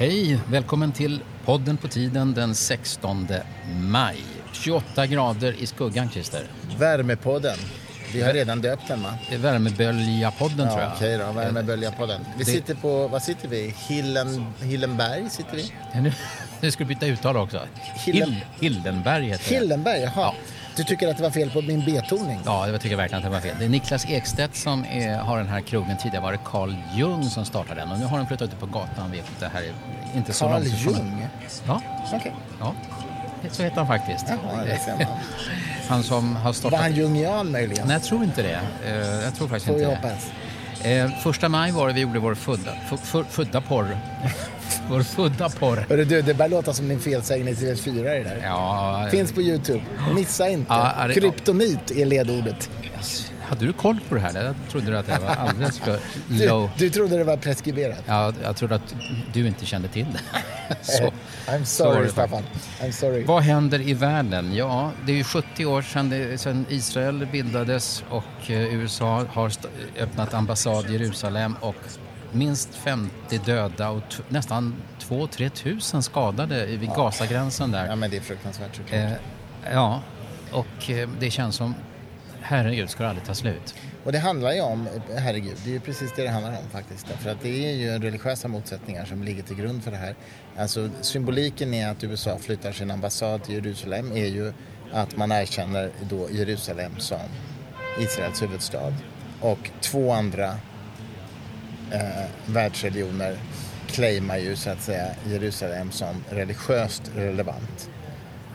Hej, välkommen till podden på tiden den 16 maj. 28 grader i skuggan, Christer. Värmepodden. Vi har redan döpt den, va? Värmeböljapodden, tror jag. Okej då, Värmeböljapodden. Sitter på, vad sitter vi? Hillenberg sitter vi. Nu ska du byta uttal också. Hildenberg heter det. Hildenberg, jaha. Ja. Du tycker att det var fel på min betoning? Ja, jag tycker verkligen att det var fel. Det är Niklas Ekstedt som har den här krogen. Tidigare var det Karl Jung som startade den. Och nu har den flyttat ut på gatan. Vet inte, här är inte så Karl Jung? Ja. Okej. Okay. Ja. Så heter han faktiskt. Jaha, det ser man. Han som har startat... Var han jungian möjligen? Nej, jag tror inte det. Jag tror faktiskt inte det. Första maj var det vi gjorde vår födda porr. Vår födda porr. Hörru du, det bara låter som din felsägning till TV4 är det där. Ja, finns på YouTube. Missa inte. Ja, kryptonit är ledordet. Hade du koll på det här? Jag trodde att det var alldeles för low. Du trodde det var preskriberat. Ja, jag trodde att du inte kände till det. Så. I'm sorry, Staffan. I'm sorry. Vad händer i världen? Ja, det är ju 70 år sedan Israel bildades och USA har öppnat ambassad i Jerusalem och minst 50 döda och nästan 2-3 tusen skadade vid Gazagränsen där. Ja, men det är fruktansvärt såklart. Ja, och det känns som herregud, ska det aldrig ta slut. Och det handlar ju om, herregud, det är ju precis det handlar om faktiskt. För att det är ju religiösa motsättningar som ligger till grund för det här. Alltså symboliken är att USA flyttar sin ambassad till Jerusalem är ju att man erkänner då Jerusalem som Israels huvudstad. Och 2 andra världsreligioner claimar ju så att säga Jerusalem som religiöst relevant.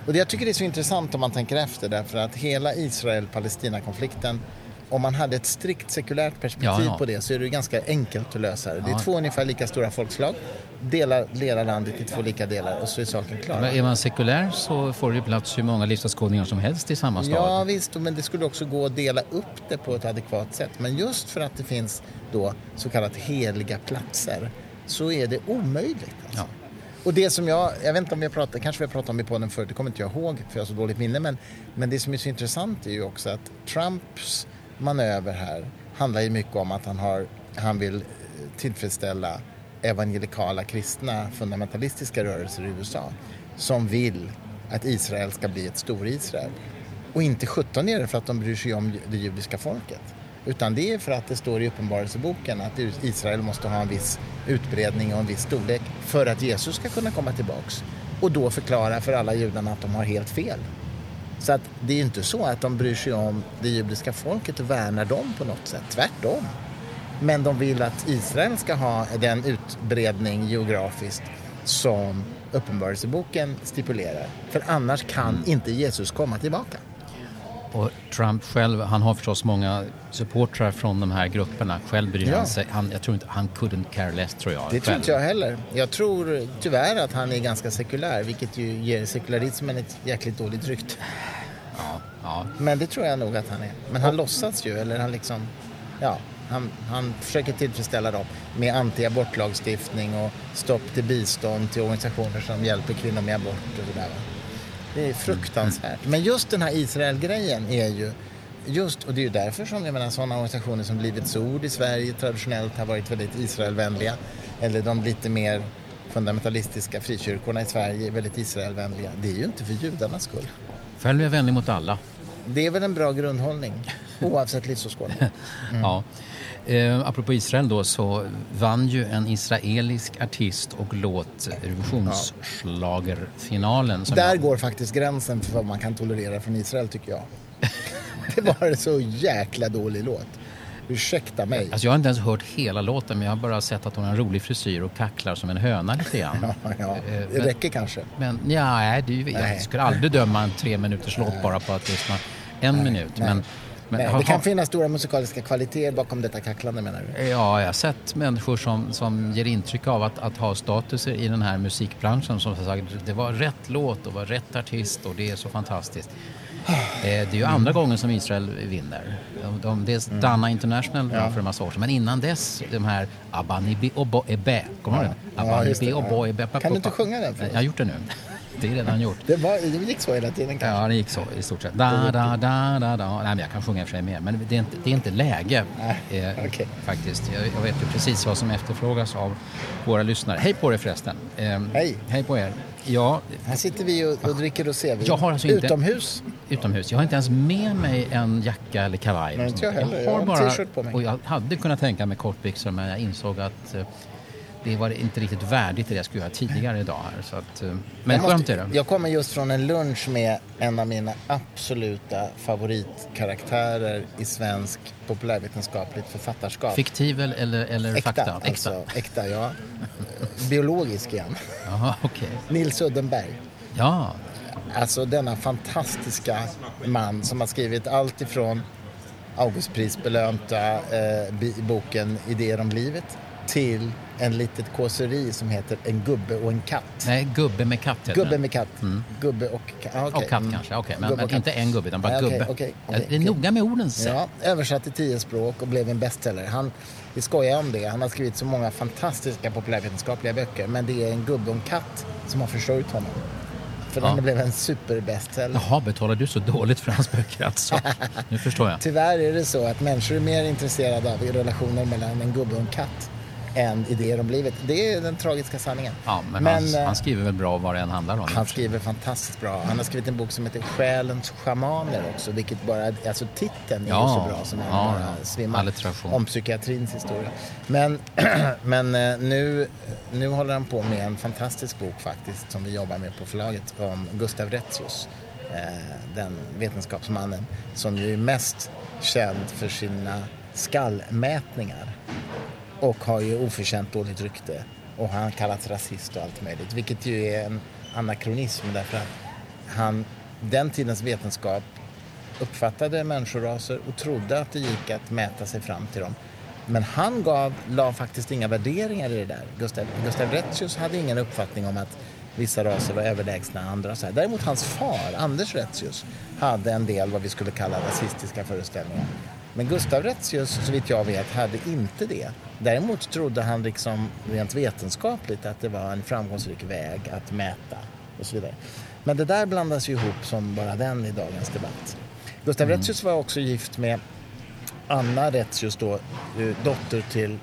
Och jag tycker det är så intressant om man tänker efter därför att hela Israel-Palestina-konflikten, om man hade ett strikt sekulärt perspektiv på det så är det ganska enkelt att lösa det. Det är 2 ungefär lika stora folkslag, delar landet i 2 lika delar och så är saken klar. Men är man sekulär så får det plats hur många livsåskådningar som helst i samma stad. Ja visst, men det skulle också gå att dela upp det på ett adekvat sätt. Men just för att det finns då så kallat heliga platser så är det omöjligt alltså. Ja. Och det som jag vet inte om vi pratar, kanske vi pratade om i podden förut, det kommer inte jag ihåg för jag har så dåligt minne, men det som är så intressant är ju också att Trumps manöver här handlar ju mycket om att han vill tillfredsställa evangelikala kristna fundamentalistiska rörelser i USA som vill att Israel ska bli ett stor Israel. Och inte 17 är det för att de bryr sig om det judiska folket. Utan det är för att det står i uppenbarelseboken att Israel måste ha en viss utbredning och en viss storlek för att Jesus ska kunna komma tillbaks. Och då förklara för alla judarna att de har helt fel. Så att det är ju inte så att de bryr sig om det judiska folket och värnar dem på något sätt. Tvärtom. Men de vill att Israel ska ha den utbredning geografiskt som uppenbarelseboken stipulerar. För annars kan inte Jesus komma tillbaka. Och Trump själv, han har förstås många supportrar från de här grupperna. Själv bryr han sig. Jag tror inte, han couldn't care less, tror jag. Det tror inte jag heller. Jag tror tyvärr att han är ganska sekulär, vilket ju ger sekularismen ett jäkligt dåligt rykte. Ja. Men det tror jag nog att han är. Men han låtsas ju, eller han liksom... Ja, han försöker tillfredsställa dem med anti-abortlagstiftning och stopp till bistånd till organisationer som hjälper kvinnor med abort och sådär. Det är fruktansvärt. Men just den här Israel-grejen är ju just, och det är ju därför som jag menar sådana organisationer som Livets Ord i Sverige traditionellt har varit väldigt Israelvänliga, eller de lite mer fundamentalistiska frikyrkorna i Sverige är väldigt Israelvänliga. Det är ju inte för judarnas skull. Själv är jag vänlig mot alla. Det är väl en bra grundhållning, oavsett livsåskådning. Ja. Apropå Israel då så vann ju en israelisk artist och låt Eurovisionsschlagerfinalen. Där går faktiskt gränsen för vad man kan tolerera från Israel tycker jag. Det var en så jäkla dålig låt. Ursäkta mig. Alltså jag har inte ens hört hela låten men jag har bara sett att hon har en rolig frisyr och kacklar som en höna lite grann. Ja. Det räcker kanske. Men jag skulle aldrig döma en 3-minuters låt bara på att lyssna en minut. Men det kan finnas stora musikaliska kvaliteter bakom detta kacklande menar du? Ja, jag har sett människor som ger intryck av att ha status i den här musikbranschen som har sagt det var rätt låt och var rätt artist och det är så fantastiskt. Det är ju andra gången som Israel vinner. Dels Dana International för en massa år sedan. Men innan dess, de här Abanibi Oboebe. Kommer du ihåg den? Abanibi Oboebe. Kan du inte sjunga den? Jag har gjort det nu. det är redan gjort. Det gick så hela tiden kanske? Ja, det gick så i stort sett. Da, da, da, da, da. Nej, men jag kan sjunga för sig mer, men det är inte läge. Nej, okay. Faktiskt. Jag vet ju precis vad som efterfrågas av våra lyssnare. Hej på er förresten. Hej. Hej på er. Ja. Här sitter vi och dricker rosé. Jag har alltså inte, utomhus. Jag har inte ens med mig en jacka eller kavaj. Nej, inte jag heller. Jag har bara en t-shirt på mig. Och jag hade kunnat tänka mig kortbyxor, men jag insåg att det var inte riktigt värdigt det jag skulle göra tidigare idag här. Så att, men skönt är det. Jag kommer just från en lunch med en av mina absoluta favoritkaraktärer i svensk populärvetenskapligt författarskap. Fiktiv eller äkta, fakta? Alltså, äkta, ja. Biologisk igen. Jaha, okej. Okay. Nils Uddenberg. Ja. Alltså denna fantastiska man som har skrivit allt ifrån August Pris belönta boken Idéer om livet till en litet kåseri som heter En gubbe och en katt. Nej, gubbe med katt. Gubbe med katt. Mm. Gubbe och katt. Ah, okay. Och katt kanske. Okay. Men inte en gubbe utan bara gubbe. Okay. Det är noga med orden. Ja, översatt till 10 språk och blev en bestseller. Vi skojar om det. Han har skrivit så många fantastiska populärvetenskapliga böcker. Men det är En gubbe och en katt som har försörjt honom. För den blev en superbestseller. Jaha, betalar du så dåligt för hans böcker alltså? Nu förstår jag. Tyvärr är det så att människor är mer intresserade av relationen mellan en gubbe och en katt än idéer om livet. Det är den tragiska sanningen. Ja, men han skriver väl bra vad det än handlar om. Han skriver fantastiskt bra. Han har skrivit en bok som heter Själens schamaner också, vilket bara, alltså titeln är ju så bra som han bara svimmar om psykiatrins historia. Men nu håller han på med en fantastisk bok faktiskt som vi jobbar med på förlaget om Gustaf Retzius, den vetenskapsmannen som ju är mest känd för sina skallmätningar. Och har ju oförtjänt dåligt rykte. Och han kallats rasist och allt möjligt. Vilket ju är en anakronism. Därför att den tidens vetenskap uppfattade människoraser och trodde att det gick att mäta sig fram till dem. Men han la faktiskt inga värderingar i det där. Gustaf Retzius hade ingen uppfattning om att vissa raser var överlägsna andra. Så här. Däremot hans far, Anders Retzius, hade en del vad vi skulle kalla rasistiska föreställningar. Men Gustaf Retzius, såvitt jag vet, hade inte det. Däremot trodde han liksom rent vetenskapligt att det var en framgångsrik väg att mäta och så vidare. Men det där blandas ju ihop som bara den i dagens debatt. Gustaf Retzius var också gift med Anna Retzius då, dotter till,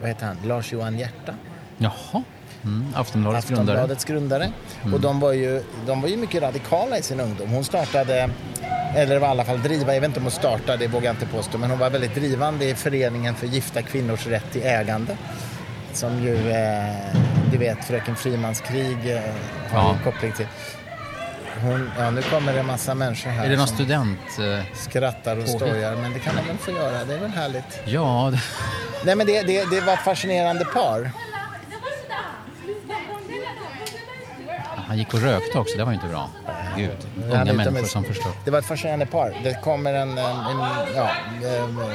vad heter han, Lars Johan Hjärta. Jaha. Aftonbladets grundare. Och de var ju mycket radikala i sin ungdom. Hon startade, eller var i alla fall driva, jag vet inte om hon startade, det vågar jag inte påstå, men hon var väldigt drivande i föreningen för gifta kvinnors rätt till ägande, som ju du vet, fröken Frimans krig har koppling till. Nu kommer det en massa människor här. Är det någon student? Skrattar och stojar, men det kan man väl få göra, det är väl härligt. Ja. Nej, men det var ett fascinerande par. Han gick och rökte också, det var ju inte bra. Gud, unga människor som förstår. Det var ett fascinerande par. Det kommer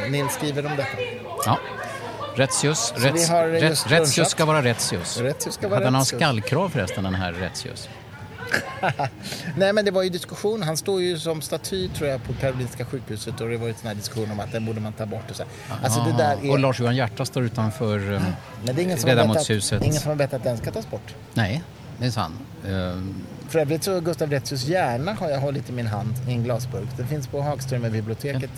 Nils skriver om detta. Ja, Retzius ska vara Retzius. Hade han skallkrav förresten, den här Retzius? Nej, men det var ju diskussion. Han står ju som staty, tror jag, på Karolinska sjukhuset, och det var ju en sån här diskussion om att den borde man ta bort och så. Alltså, det där är... Och Lars Johan Hjärta står utanför ledamotshuset. Ingen som har bett att den ska tas bort. Nej. Det är sant. För övrigt så Gustaf Retzius hjärna har jag hållit i min hand i en glasburk. Det finns på Hagström i biblioteket.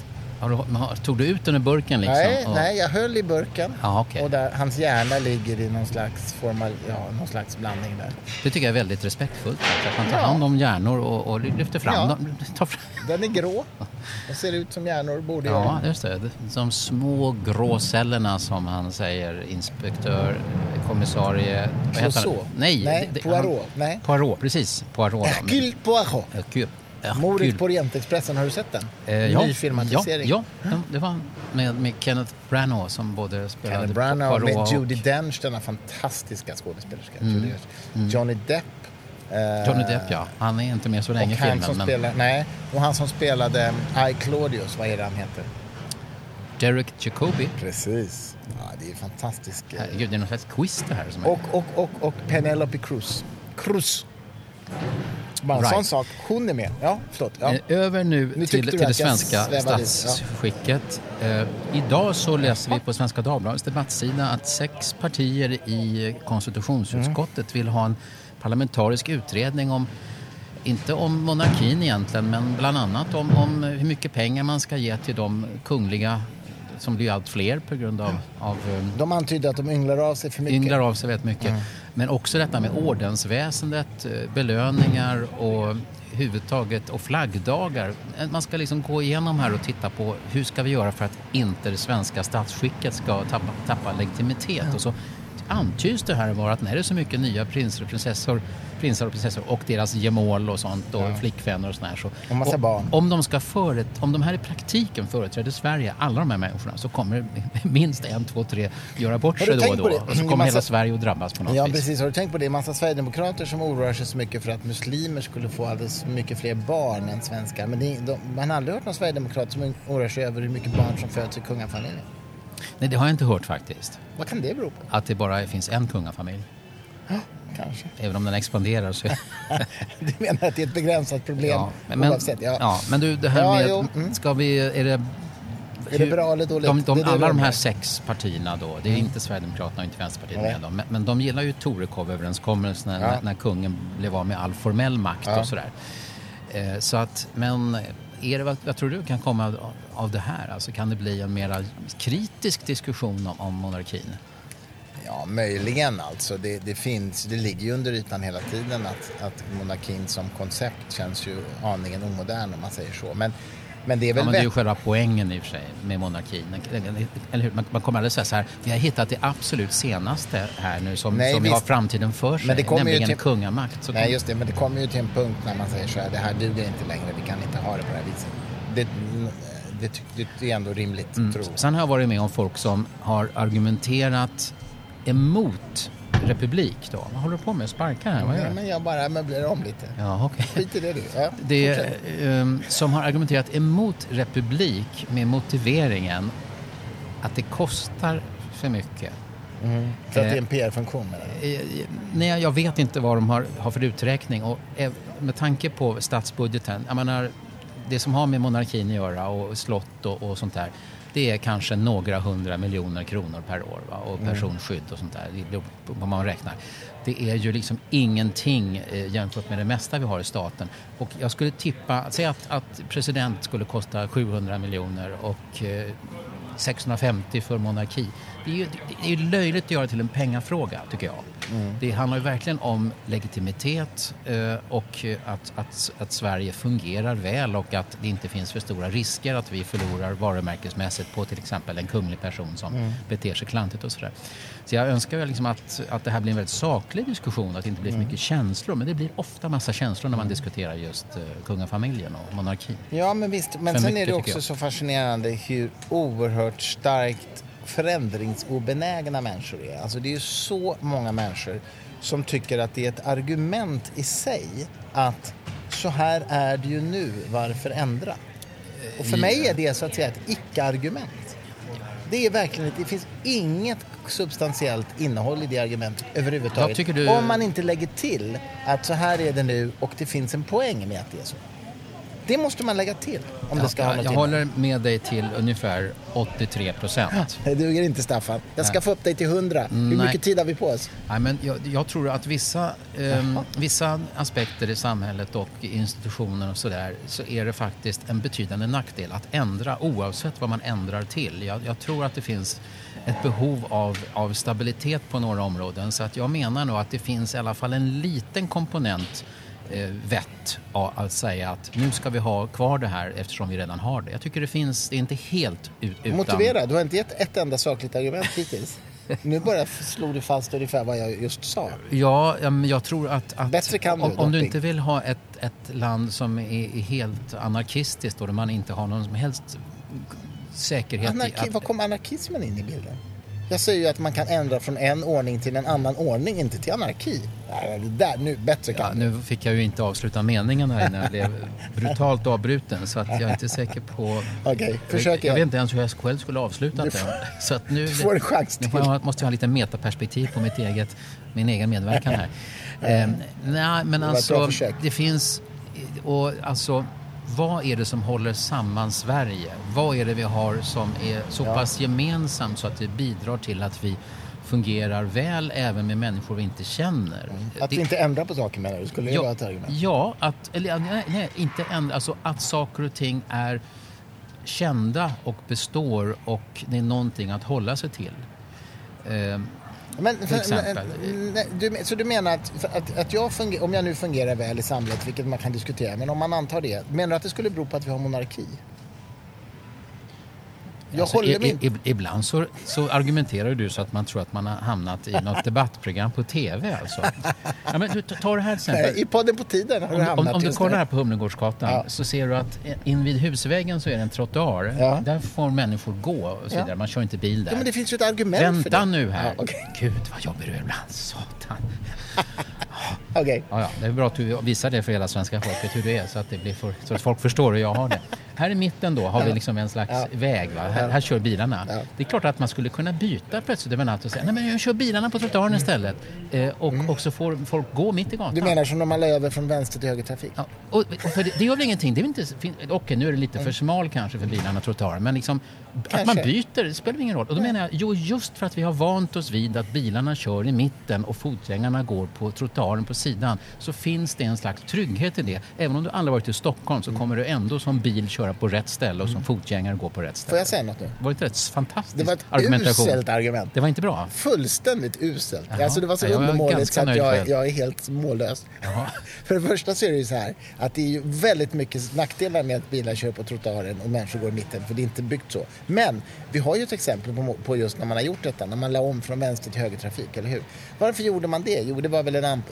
Tog du ut den i burken liksom? Nej, jag höll i burken. Ah, okay. Och där, hans hjärna ligger i någon slags någon slags blandning där. Det tycker jag är väldigt respektfullt. Att man tar hand om hjärnor och lyfter fram dem. Den är grå. Den ser ut som hjärnor borde göra. Ja, just det. De små gråcellerna som han säger, inspektör, kommissarie... Clouseau? Nej, Poirot. Nej. Poirot, precis. Poirot. Hercule Poirot. Mordet på Orientexpressen, har du sett den? Ny filmatisering. Ja, det var med Kenneth Branagh som både spelade Kenneth Branagh och med Judi Dench, denna fantastiska skådespelerska. Johnny Depp, ja. Han är inte med så länge i filmen. Och han som spelade I, Claudius, vad är det han heter? Derek Jacobi. Precis. Ja, det är fantastiskt. Gud, det är någon slags quiz det här. Som och Penelope Cruz. Bara en sån sak. Hon är med. Ja, förlåt. Ja. Över nu till det svenska statsskicket. Idag så läser vi på Svenska Dagbladets debattsida att 6 partier i konstitutionsutskottet vill ha en parlamentarisk utredning om, inte om monarkin egentligen, men bland annat om hur mycket pengar man ska ge till de kungliga som blir allt fler på grund av de antyder att de ynglar av sig för mycket. Ynglar av sig väldigt mycket. Mm. Men också detta med ordensväsendet, belöningar och huvudtaget och flaggdagar. Man ska liksom gå igenom här och titta på hur ska vi göra för att inte det svenska statsskicket ska tappa legitimitet. Mm. Och så antyds det här bara att när det är så mycket nya prinsar och prinsessor och deras gemål och sånt och flickvänner och sån här. Så, och massa barn. Om de här i praktiken företräder Sverige, alla de här människorna, så kommer minst 1, 2, 3 göra bort sig då och då. Och så kommer hela Sverige att drabbas på något vis. Ja, precis. Har du tänkt på det? Massa Sverigedemokrater som oroar sig så mycket för att muslimer skulle få alldeles mycket fler barn än svenskar. Men man har aldrig hört någon Sverigedemokrat som oroar sig över hur mycket barn som föds i kungafamiljen. Nej, det har jag inte hört faktiskt. Vad kan det bero på? Att det bara finns en kungafamilj. Ja, kanske. Även om den expanderar så... Du menar att det är ett begränsat problem? Ja, men oavsett, ja. Ja, men du, det här med... Jo, ska vi... Är det bra eller dåligt? Alla de här 6 partierna då, det är inte Sverigedemokraterna och inte Vänsterpartiet med dem. Men de gillar ju Torekov-överenskommelsen när kungen blev av med all formell makt och sådär. Så att, men... Vad tror du kan komma av det här? Alltså, kan det bli en mer kritisk diskussion om monarkin? Ja, möjligen alltså. Det ligger ju under ytan hela tiden att monarkin som koncept känns ju aningen omodern om man säger så. Men det är väl det är ju själva poängen i och för sig med monarkin. Eller hur? Man kommer aldrig säga så här, vi har hittat det absolut senaste här nu som har framtiden för sig, men det kommer nämligen ju till kungamakt. Nej, just det, men det kommer ju till en punkt när man säger så här, det här duger inte längre, vi kan inte ha det på det här viset. Det är ändå rimligt, tror jag. Sen har jag varit med om folk som har argumenterat emot republik då. Vad håller du på med? Sparkar här? Vad gör? Men jag bara möblerar om lite. Ja, okej. Skit i det du. Ja, som har argumenterat emot republik med motiveringen att det kostar för mycket. Så att det är en PR-funktion? Nej, jag vet inte vad de har för uträkning. Och med tanke på statsbudgeten, jag menar, det som har med monarkin att göra och slott och sånt där, det är kanske några 100 miljoner kronor per år, va? Och personskydd och sånt där, det vad man räknar. Det är ju liksom ingenting jämfört med det mesta vi har i staten. Och jag skulle tippa, säg att president skulle kosta 700 miljoner och 650 för monarki. Det är ju löjligt att göra till en pengafråga, tycker jag. Det handlar ju verkligen om legitimitet och att Sverige fungerar väl och att det inte finns för stora risker att vi förlorar varumärkesmässigt på till exempel en kunglig person som beter sig klantigt och sådär. Så jag önskar ju liksom att det här blir en väldigt saklig diskussion, att det inte blir för mycket känslor, men det blir ofta massa känslor när man diskuterar just kungafamiljen och monarkin. Ja, men visst, men sen är det också så fascinerande hur oerhört starkt förändringsobenägna människor är. Alltså det är ju så många människor som tycker att det är ett argument i sig att så här är det ju nu, varför ändra? Och för mig är det så att säga ett icke-argument. Det är verkligen, det finns inget substantiellt innehåll i det argumentet överhuvudtaget. Om man inte lägger till att så här är det nu och det finns en poäng med att det är så. Det måste man lägga till om det ska ha något. Jag håller med dig till ungefär 83%. Det duger inte, Staffan. Jag ska få upp dig till 100. Hur mycket tid har vi på oss? Nej, men jag tror att vissa aspekter i samhället och i institutioner och sådär, så är det faktiskt en betydande nackdel att ändra oavsett vad man ändrar till. Jag tror att det finns ett behov av stabilitet på några områden, så att jag menar nog att det finns i alla fall en liten komponent vett att säga att nu ska vi ha kvar det här eftersom vi redan har det. Jag tycker det är inte helt utan... Motivera, du har inte gett ett enda sakligt argument hittills. Nu bara slog du fast ungefär vad jag just sa. Ja, men jag tror att bättre kan du, om du inte vill ha ett land som är helt anarkistiskt och där man inte har någon som helst säkerhet... Vad kommer anarkismen in i bilden? Jag säger ju att man kan ändra från en ordning till en annan ordning, inte till anarki. Där, nu bättre kan nu fick jag ju inte avsluta meningen här när jag blev brutalt avbruten, så att jag är inte säker på... Okej, försök jag vet inte ens hur jag själv skulle avsluta det. Så att nu får en chans till. Jag måste ju ha lite metaperspektiv på min egen medverkan här. Nej, men alltså, det finns... Och alltså... Vad är det som håller samman Sverige? Vad är det vi har som är så pass gemensamt så att det bidrar till att vi fungerar väl även med människor vi inte känner. Att det, inte ändra på saker menar du, skulle ju vara ett argument. Ja, inte ändra, alltså att saker och ting är kända och består och det är någonting att hålla sig till. Så du menar att jag fungerar, om jag nu fungerar väl i samhället, vilket man kan diskutera, men om man antar det, menar du att det skulle bero på att vi har monarki? Alltså, ibland så argumenterar du så att man tror att man har hamnat i något debattprogram på tv. Alltså. Ja, men du tar det här exempel. I podden på tiden har du hamnat. Om du kollar här på Humlegårdsgatan så ser du att invid husvägen så är det en trottoar. Ja. Där får människor gå och så vidare. Man kör inte bil där. Ja, men det finns ju ett argument. Vänta för det. Vänta nu här. Ja, okay. Gud vad jobbar du ibland. Satan. Okay. Ja, det är bra att du visar det för hela svenska folket hur det är, så att det blir så att folk förstår hur jag har det. Här i mitten då har vi liksom en slags väg, va? Här kör bilarna. Ja. Det är klart att man skulle kunna byta plötsligt över natt och säga, nej men jag kör bilarna på trottoaren istället. Och så får folk gå mitt i gatan. Du menar som när man lade över från vänster till höger trafik? Ja. Och för det gör väl ingenting. Det är inte, okej, nu är det lite för smal kanske för bilarna och trottoaren, men liksom kanske. Att man byter, det spelar ingen roll. Och då menar jag, just för att vi har vant oss vid att bilarna kör i mitten och fotgängarna går på trottoaren på sidan, så finns det en slags trygghet i det. Även om du aldrig varit i Stockholm så kommer du ändå som bil köra på rätt ställe och som fotgängare gå på rätt ställe. Får jag säga något nu? Det var ett rätt fantastiskt argumentation. Det var ett uselt argument. Det var inte bra. Fullständigt uselt. Jaha. Alltså det var så undermåligt så att jag är helt mållös. För det första så är det ju så här att det är ju väldigt mycket nackdelar med att bilar kör på trottoaren och människor går i mitten, för det är inte byggt så. Men vi har ju ett exempel på just när man har gjort detta, när man la om från vänster till höger trafik, eller hur? Varför gjorde man det? Jo, det var väl en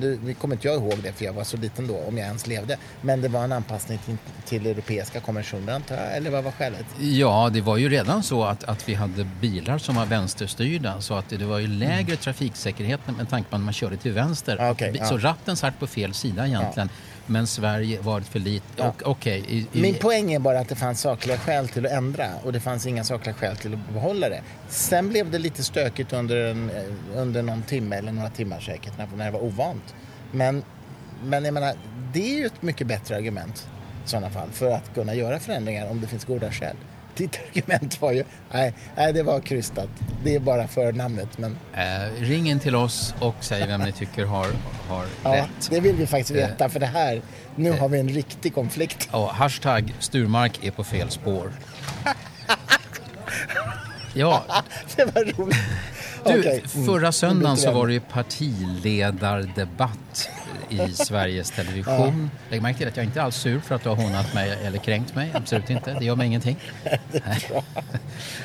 nu kommer inte jag ihåg det, för jag var så liten då, om jag ens levde. Men det var en anpassning till europeiska konventioner, antar jag. Eller vad var skälet? Ja, det var ju redan så att vi hade bilar som var vänsterstyrda. Så att det var ju lägre trafiksäkerhet med tanke på att man körde till vänster. Så ratten satt på fel sida egentligen. Ja. Men Sverige var för lite. Min poäng är bara att det fanns sakliga skäl till att ändra. Och det fanns inga sakliga skäl till att behålla det. Sen blev det lite stökigt under någon timme eller några timmar säkert. När det var ovant. Men jag menar, det är ju ett mycket bättre argument i sådana fall för att kunna göra förändringar om det finns goda skäl. Ditt argument var ju, nej det var krystat. Det är bara för namnet. Men... ring in till oss och säg vem ni tycker har rätt. Det vill vi faktiskt veta, för det här, nu har vi en riktig konflikt. Ja, hashtag Sturmark är på fel spår. Ja. Det var roligt. Du, förra söndagen så var det ju partiledardebatt i Sveriges Television. Lägg märke till att jag inte alls sur för att du har hånat mig eller kränkt mig. Absolut inte. Det gör mig ingenting.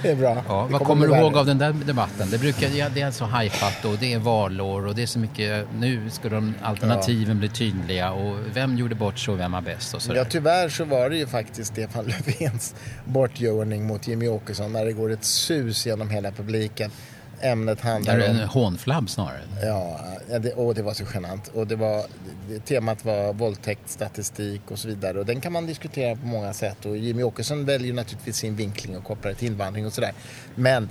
Det är bra. Ja, vad kommer du ihåg av den där debatten? Det är så hajpat och det är valår och det är så mycket. Nu ska de alternativen bli tydliga och vem gjorde bort så och vem har bäst och så. Ja, tyvärr så var det ju faktiskt Stefan Löfvens bortgörning mot Jimmy Åkesson när det går ett sus genom hela publiken. Ämnet handlar om... Det är en hånflabb snarare. Ja, det var så genant. Och temat var våldtäkt, statistik och så vidare. Och den kan man diskutera på många sätt. Och Jimmy Åkesson väljer naturligtvis sin vinkling och kopplar till invandring och sådär. Men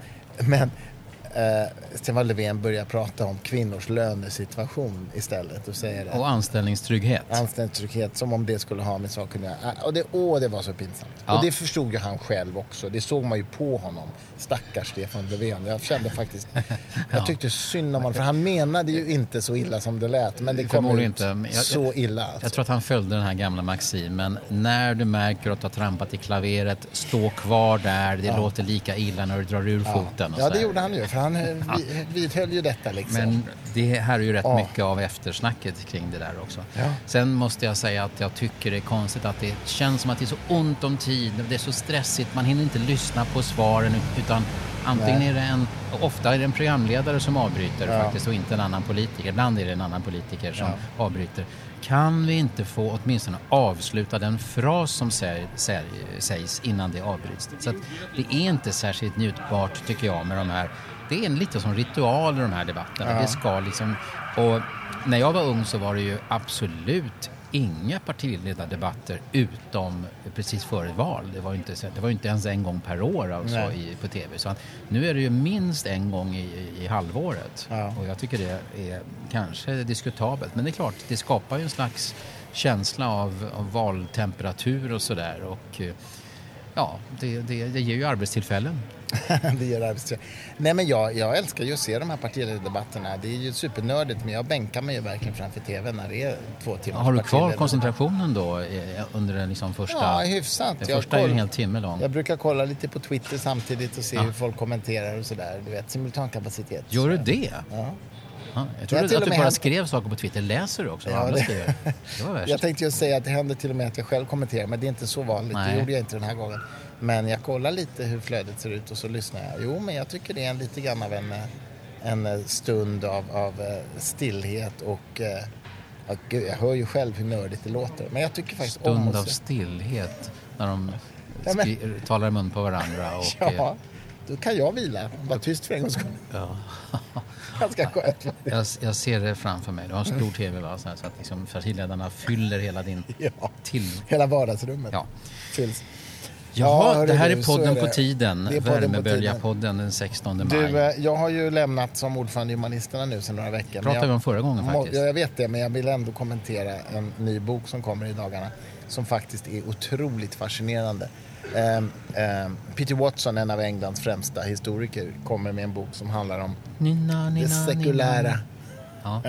Stefan Löfven börjar prata om kvinnors lönesituation istället. Och säger det. Och anställningstrygghet. Anställningstrygghet, som om det skulle ha med saker med. Och det var så pinsamt. Ja. Och det förstod ju han själv också. Det såg man ju på honom. Stackars Stefan Löfven. Jag kände faktiskt... Jag tyckte synd om honom. För han menade ju inte så illa som det lät. Men det kom inte så illa. Alltså. Jag tror att han följde den här gamla maximen. När du märker att du har trampat i klaveret, stå kvar där. Det låter lika illa när du drar ur foten. Och det gjorde han ju. Vi höll ju detta liksom. Men det här är ju rätt mycket av eftersnacket kring det där också. Ja. Sen måste jag säga att jag tycker det är konstigt att det känns som att det är så ont om tid. Det är så stressigt. Man hinner inte lyssna på svaren, utan antingen är det ofta är det en programledare som avbryter faktiskt, och inte en annan politiker. Ibland är det en annan politiker som avbryter. Kan vi inte få åtminstone avsluta den fras som sägs innan det avbryts? Så att det är inte särskilt njutbart tycker jag med de här. Det är en lite som ritual i de här debatterna. Det ska liksom, och när jag var ung så var det ju absolut inga partiledardebatter utom precis före val. Det var inte ens en gång per år alltså på tv. Så nu är det ju minst en gång i halvåret. Ja. Och jag tycker det är kanske diskutabelt. Men det är klart, det skapar ju en slags känsla av valtemperatur och sådär. Och det ger ju arbetstillfällen. Nej, men jag älskar ju att se de här partiledardebatterna. Det är ju supernördigt, men jag bänkar mig ju verkligen framför tvn när det är 2 timmar. Har du kvar koncentrationen då under den liksom första? Ja, hyfsat. Den första är ju en hel timme lång. Jag brukar kolla lite på Twitter samtidigt och se hur folk kommenterar och sådär. Du vet, simultankapacitet. Gör du det? Ja. Jag tror att du bara skrev saker på Twitter. Läser du också? Ja, det var värst. Jag tänkte ju säga att det händer till och med att jag själv kommenterar, men det är inte så vanligt. Nej. Det gjorde jag inte den här gången. Men jag kollar lite hur flödet ser ut och så lyssnar jag. Jo, men jag tycker det är lite grann av en stund av stillhet och... gud, jag hör ju själv hur nördigt det låter. Men jag tycker faktiskt stund om... Stund av stillhet när de talar i mun på varandra. Och, ja, då kan jag vila. Var tyst för en gångs skull. Ja. Jag ser det framför mig. Du har en stor tv, va? Så att liksom partiledarna fyller hela din... Ja, hela vardagsrummet. Ja. Fylls. Ja, det här är podden på tiden. Värmebölja-podden den 16 maj. Du, jag har ju lämnat som ordförande i Humanisterna nu sedan några veckor. Pratade vi om förra gången faktiskt. Jag vet det, men jag vill ändå kommentera en ny bok som kommer i dagarna. Som faktiskt är otroligt fascinerande. Peter Watson, en av Englands främsta historiker, kommer med en bok som handlar om det sekulära. Ja.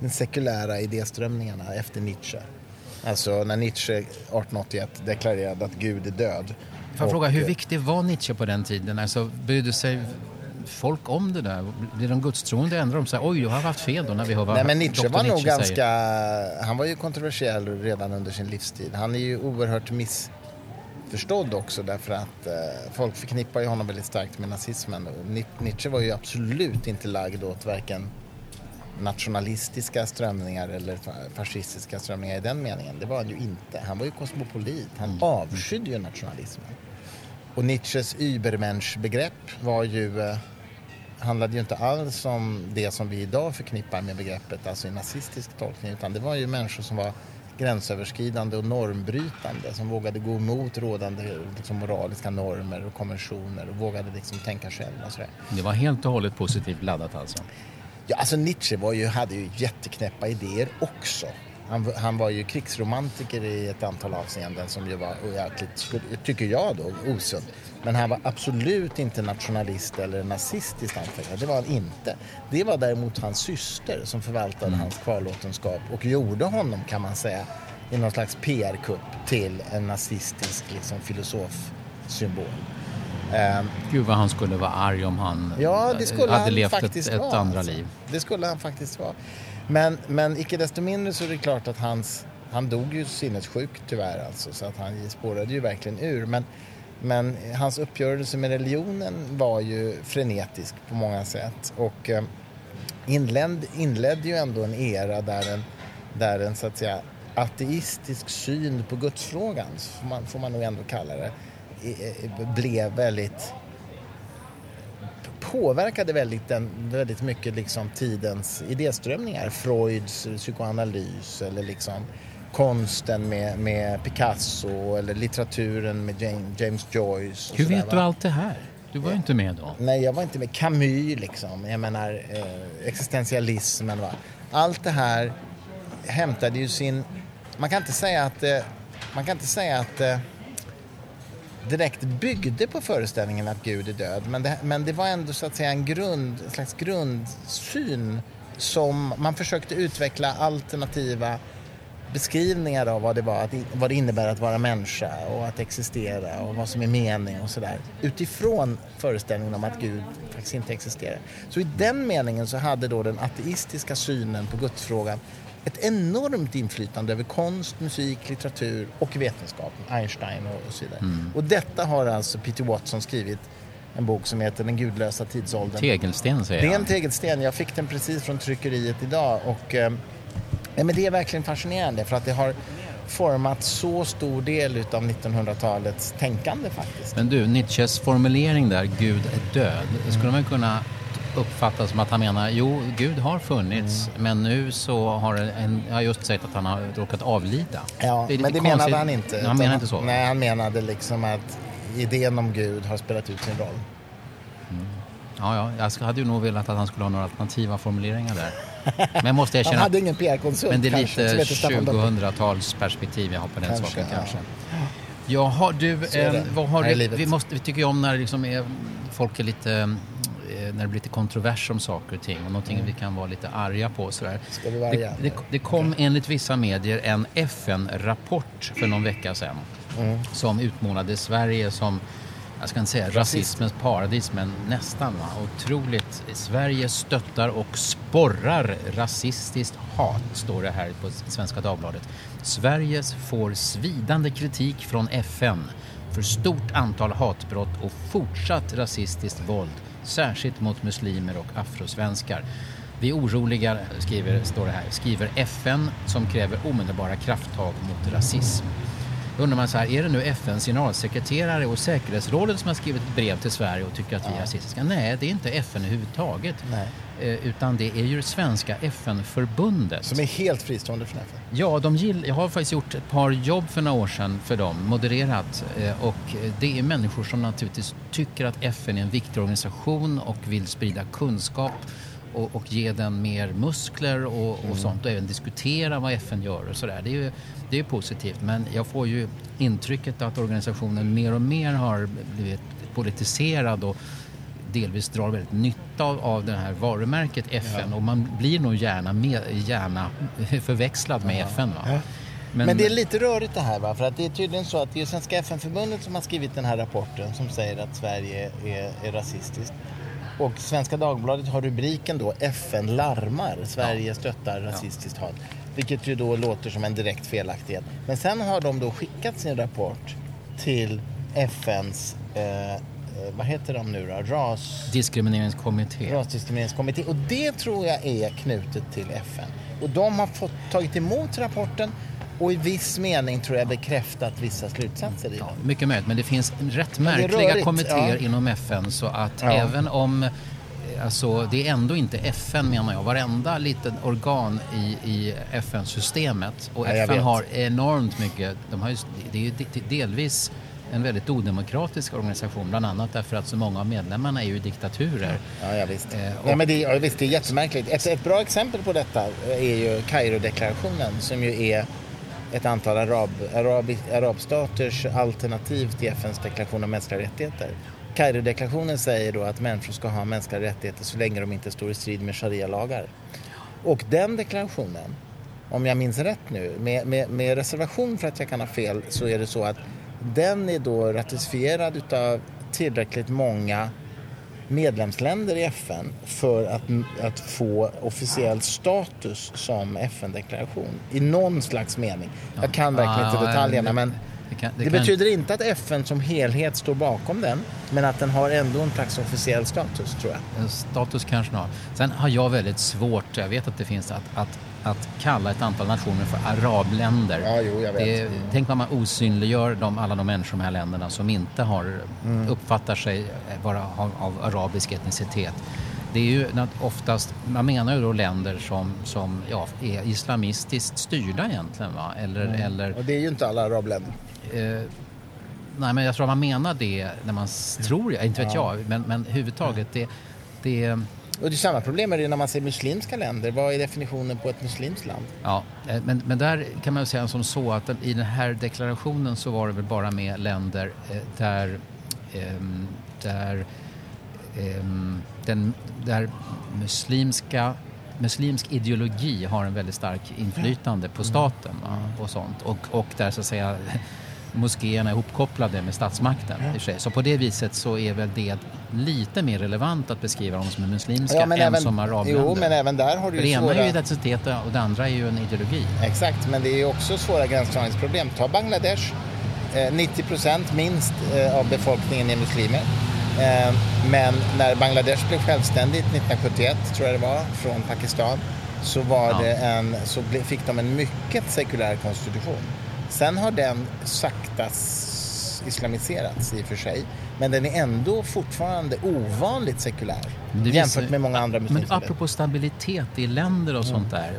Den sekulära idéströmningarna efter Nietzsche. Alltså när Nietzsche 1881 deklarerade att Gud är död. Får jag fråga, hur viktig var Nietzsche på den tiden? Alltså brydde sig folk om det där? Blir de gudstroende? Ändrar de sig? Oj, jag har haft fel då när vi hör. Nej, men Nietzsche var nog ganska... Han var ju kontroversiell redan under sin livstid. Han är ju oerhört missförstådd också, därför att folk förknippar ju honom väldigt starkt med nazismen. Nietzsche var ju absolut inte lagd åt varken nationalistiska strömningar eller fascistiska strömningar i den meningen. Det var han ju inte. Han var ju kosmopolit. Han avskydde ju nationalismen. Och Nietzsches übermensch-begrepp var ju, handlade ju inte alls om det som vi idag förknippar med begreppet, alltså i nazistisk tolkning, utan det var ju människor som var gränsöverskridande och normbrytande, som vågade gå emot rådande liksom, moraliska normer och konventioner och vågade liksom, tänka själva och sådär. Det var helt och hållet positivt laddat alltså. Ja, alltså Nietzsche hade ju jätteknäppa idéer också. Han var ju krigsromantiker i ett antal avseenden som ju var jäkligt, tycker jag då, osund. Men han var absolut inte nationalist eller nazistisk anfängare. Det var han inte. Det var däremot hans syster som förvaltade hans kvarlåtenskap och gjorde honom, kan man säga, i någon slags PR-kupp till en nazistisk liksom, filosofsymbol. Gud vad han skulle vara arg om han hade levt ett andra liv. Det skulle han faktiskt vara. Men icke desto mindre så är det klart att han dog ju sinnessjuk tyvärr alltså, så att han spårade ju verkligen ur. Men hans uppgörelse med religionen var ju frenetisk på många sätt. Och inledde ju ändå en era där en så att säga ateistisk syn på gudsfrågan, får man nog ändå kalla det, blev väldigt påverkade väldigt mycket liksom tidens idéströmningar, Freuds psykoanalys eller liksom konsten med Picasso eller litteraturen med James Joyce. Hur vet du allt det här? Du var ju inte med då. Nej, jag var inte med. Camus liksom, jag menar existentialismen, va. Allt det här hämtade ju sin... Man kan inte säga att direkt byggde på föreställningen att Gud är död, men det var ändå så att säga en slags grundsyn som man försökte utveckla alternativa beskrivningar av vad det innebär att vara människa och att existera och vad som är mening och sådär, utifrån föreställningen om att Gud faktiskt inte existerar. Så i den meningen så hade då den ateistiska synen på gudsfrågan ett enormt inflytande över konst, musik, litteratur och vetenskapen, Einstein och så vidare. Och detta har alltså Peter Watson skrivit en bok som heter Den gudlösa tidsåldern. Tegelsten, säger jag. Det är en tegelsten. Jag fick den precis från tryckeriet idag. Och, men det är verkligen fascinerande för att det har format så stor del av 1900-talets tänkande faktiskt. Men du, Nietzsches formulering där, Gud är död, skulle man kunna... uppfattas som att han menar, Gud har funnits, men nu så har just sagt att han har råkat avlida. Ja, men det menade han inte. Han menade inte så. Nej, han menade liksom att idén om Gud har spelat ut sin roll. Mm. Jag hade ju nog velat att han skulle ha några alternativa formuleringar där. Men måste jag känna, han hade ingen PR-konsult. Men det är lite 2000-tals perspektiv jag har på den saken kanske. Jaha, du, vad har du, vi tycker ju om när liksom folk är lite... När det blir lite kontrovers om saker och ting. Och någonting vi kan vara lite arga på. Sådär. Det kom enligt vissa medier en FN-rapport för någon vecka sedan. Mm. Som utmålade Sverige som, jag ska inte säga rasismens paradis, men nästan, va? Otroligt. Sverige stöttar och sporrar rasistiskt hat, står det här på Svenska Dagbladet. Sverige får svidande kritik från FN för stort antal hatbrott och fortsatt rasistiskt våld. Särskilt mot muslimer och afrosvenskar. Vi oroliga, skriver FN, som kräver omedelbara krafttag mot rasism. Då undrar man så här, är det nu FNs generalsekreterare och säkerhetsrådet som har skrivit ett brev till Sverige och tycker att vi är rasistiska? Nej, det är inte FN överhuvudtaget. Nej. Utan det är ju det svenska FN-förbundet. Som är helt fristående från FN. Ja, jag har faktiskt gjort ett par jobb för några år sedan för dem, modererat. Och det är människor som naturligtvis tycker att FN är en viktig organisation och vill sprida kunskap och ge den mer muskler och sånt. Och även diskutera vad FN gör och sådär. Det är positivt. Men jag får ju intrycket att organisationen mer och mer har blivit politiserad och delvis drar väldigt nytta av det här varumärket FN. Ja. Och man blir nog gärna förväxlad med FN. Va? Ja. Men det är lite rörigt det här, va? För att det är tydligen så att det är Svenska FN-förbundet som har skrivit den här rapporten som säger att Sverige är rasistiskt. Och Svenska Dagbladet har rubriken då FN larmar, Sverige stöttar rasistiskt hat. Vilket ju då låter som en direkt felaktighet. Men sen har de då skickat sin rapport till FNs... vad heter de nu då? Rasdiskrimineringskommitté. Och det tror jag är knutet till FN. Och de har tagit emot rapporten och i viss mening tror jag bekräftat vissa slutsatser i den. Mycket möjligt, men det finns rätt märkliga kommittéer inom FN, så att även om... Alltså, det är ändå inte FN, menar jag. Varenda liten organ i FN-systemet. Och FN har enormt mycket... Det är ju delvis... en väldigt odemokratisk organisation, bland annat därför att så många av medlemmarna är ju diktaturer. Ja, visst. Det är jättemärkligt. Ett bra exempel på detta är ju Kairo-deklarationen, som ju är ett antal arabstaters alternativ till FNs deklaration om mänskliga rättigheter. Kairo-deklarationen säger då att människor ska ha mänskliga rättigheter så länge de inte står i strid med sharia-lagar. Och den deklarationen, om jag minns rätt nu, med reservation för att jag kan ha fel, så är det så att den är då ratificerad utav tillräckligt många medlemsländer i FN för att få officiell status som FN-deklaration i någon slags mening. Jag kan verkligen inte detaljerna, men det betyder inte att FN som helhet står bakom den, men att den har ändå en slags officiell status, tror jag. En status kanske någon. Sen har jag väldigt svårt, jag vet att det finns att kalla ett antal nationer för arabländer. Ja, jag vet. Tänk vad man osynliggör alla de människor i de här länderna som inte uppfattar sig vara av arabisk etnicitet. Det är ju oftast, man menar ju då länder som är islamistiskt styrda egentligen, va? Eller, och det är ju inte alla arabländer. Nej, men jag tror man menar det när man tror, inte vet jag, men huvudtaget det. Och det samma problem är det när man ser muslimska länder. Vad är definitionen på ett muslimskt land? Ja, men där kan man ju säga som så att i den här deklarationen så var det väl bara med länder där muslimsk ideologi har en väldigt stark inflytande på staten och sånt. Och där så att säga moskéerna är ihopkopplade med statsmakten i sig. Så på det viset så är väl det lite mer relevant att beskriva dem som är muslimska än som arabländer. Jo, men även där har du ju svåra... Det ena är ju identitet och det andra är ju en ideologi. Exakt, men det är ju också svåra gränsdragningsproblem. Ta Bangladesh. 90% minst av befolkningen är muslimer. Men när Bangladesh blev självständigt 1971, tror jag det var, från Pakistan, så var fick de en mycket sekulär konstitution. Sen har den sakta islamiserats i och för sig. Men den är ändå fortfarande ovanligt sekulär jämfört med många andra muslimska. Men apropå stabilitet i länder och sånt där.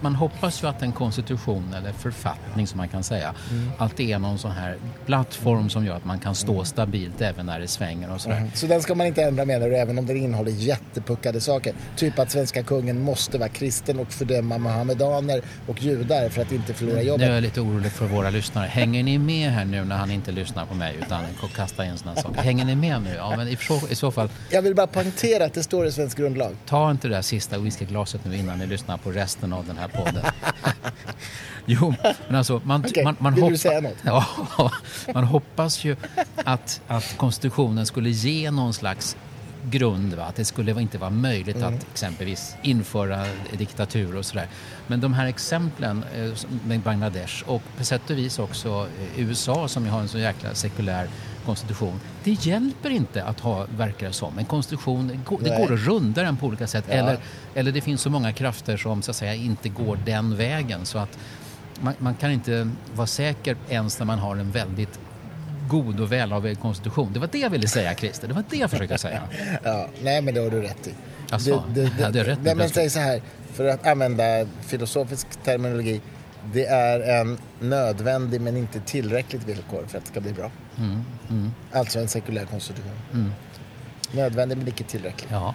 Man hoppas ju att en konstitution eller författning som man kan säga, att det är någon sån här plattform som gör att man kan stå stabilt även när det svänger och sådär. Så den ska man inte ändra med, även om den innehåller jättepuckade saker. Typ att svenska kungen måste vara kristen och fördöma mohammedaner och judar för att inte förlora jobbet. Nu är jag lite orolig för våra lyssnare. Hänger ni med här nu när han inte lyssnar på mig utan kastar in sådana saker? Hänger ni med nu? Ja, men i så fall... Jag vill bara poängtera att det står i svensk grundlag. Ta inte det där sista whiskyglaset nu innan ni lyssnar på resten av den här podden. Jo, men alltså... Man hoppas ju att konstitutionen skulle ge någon slags grund, va? Att det skulle inte vara möjligt att exempelvis införa diktatur och sådär. Men de här exemplen med Bangladesh och på sätt och vis också USA som har en så jäkla sekulär konstitution, det hjälper inte att ha, verkar som, en konstitution. Det går att runda den på olika sätt, eller det finns så många krafter som så att säga inte går den vägen, så att man kan inte vara säker ens när man har en väldigt god och välavvägd konstitution. Det var det jag ville säga, Christer. Det var det jag försökte säga. Ja, nej, men det har du rätt i. Alltså, det är rätt. Nej, men säg så här, för att använda filosofisk terminologi, det är en nödvändig men inte tillräckligt villkor för att det ska bli bra. Alltså en sekulär konstitution. Nödvändig men inte tillräckligt. Ja.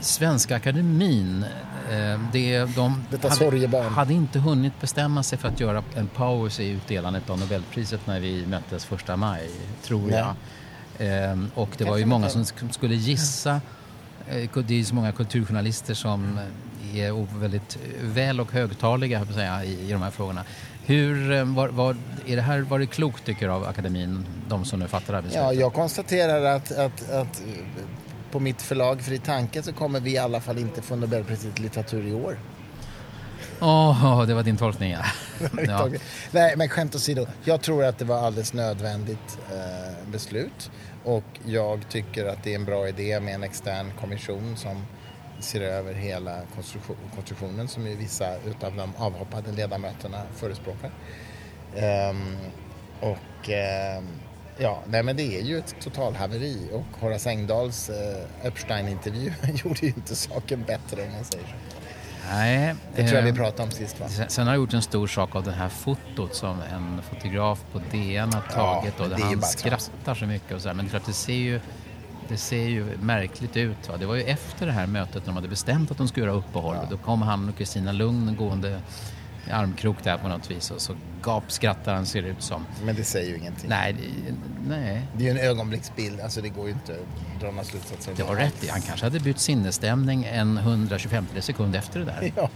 Svenska Akademin hade inte hunnit bestämma sig för att göra en paus i utdelandet av Nobelpriset när vi möttes 1 maj, tror jag. Och det var ju många som skulle gissa. Det är ju så många kulturjournalister som är väldigt väl och högtaliga i de här frågorna. Var det klokt, tycker du, av Akademin, de som nu fattar det här beslutet? Ja, jag konstaterar att på mitt förlag Fri Tanke så kommer vi i alla fall inte få Nobelpriset i litteratur i år. Det var din tolkning, ja. Ja. Nej, men skämt åsido. Jag tror att det var alldeles nödvändigt beslut. Och jag tycker att det är en bra idé med en extern kommission som ser över hela konstruktionen, som ju vissa utav de avhoppade ledamöterna förespråkar. Nej, men det är ju ett totalhaveri, och Horace Engdahls Epstein-intervju gjorde ju inte saken bättre, om man säger så. Nej, det tror jag vi pratade om sist, va? Sen har jag gjort en stor sak av det här fotot som en fotograf på DN har tagit, och där han skrattar så mycket och så här, men det ser ju... Det ser ju märkligt ut, va? Det var ju efter det här mötet när de hade bestämt att de skulle göra uppehåll. Då kom han och Kristina Lugn gående i armkrok där på något vis, och så gapskrattar han, ser ut som. Men det säger ju ingenting. Nej. Det är ju en ögonblicksbild, alltså det går ju inte att dra några slutsatser. Det var rätt i. Han kanske hade bytt sinnesstämning en 125 sekund efter det där. Ja,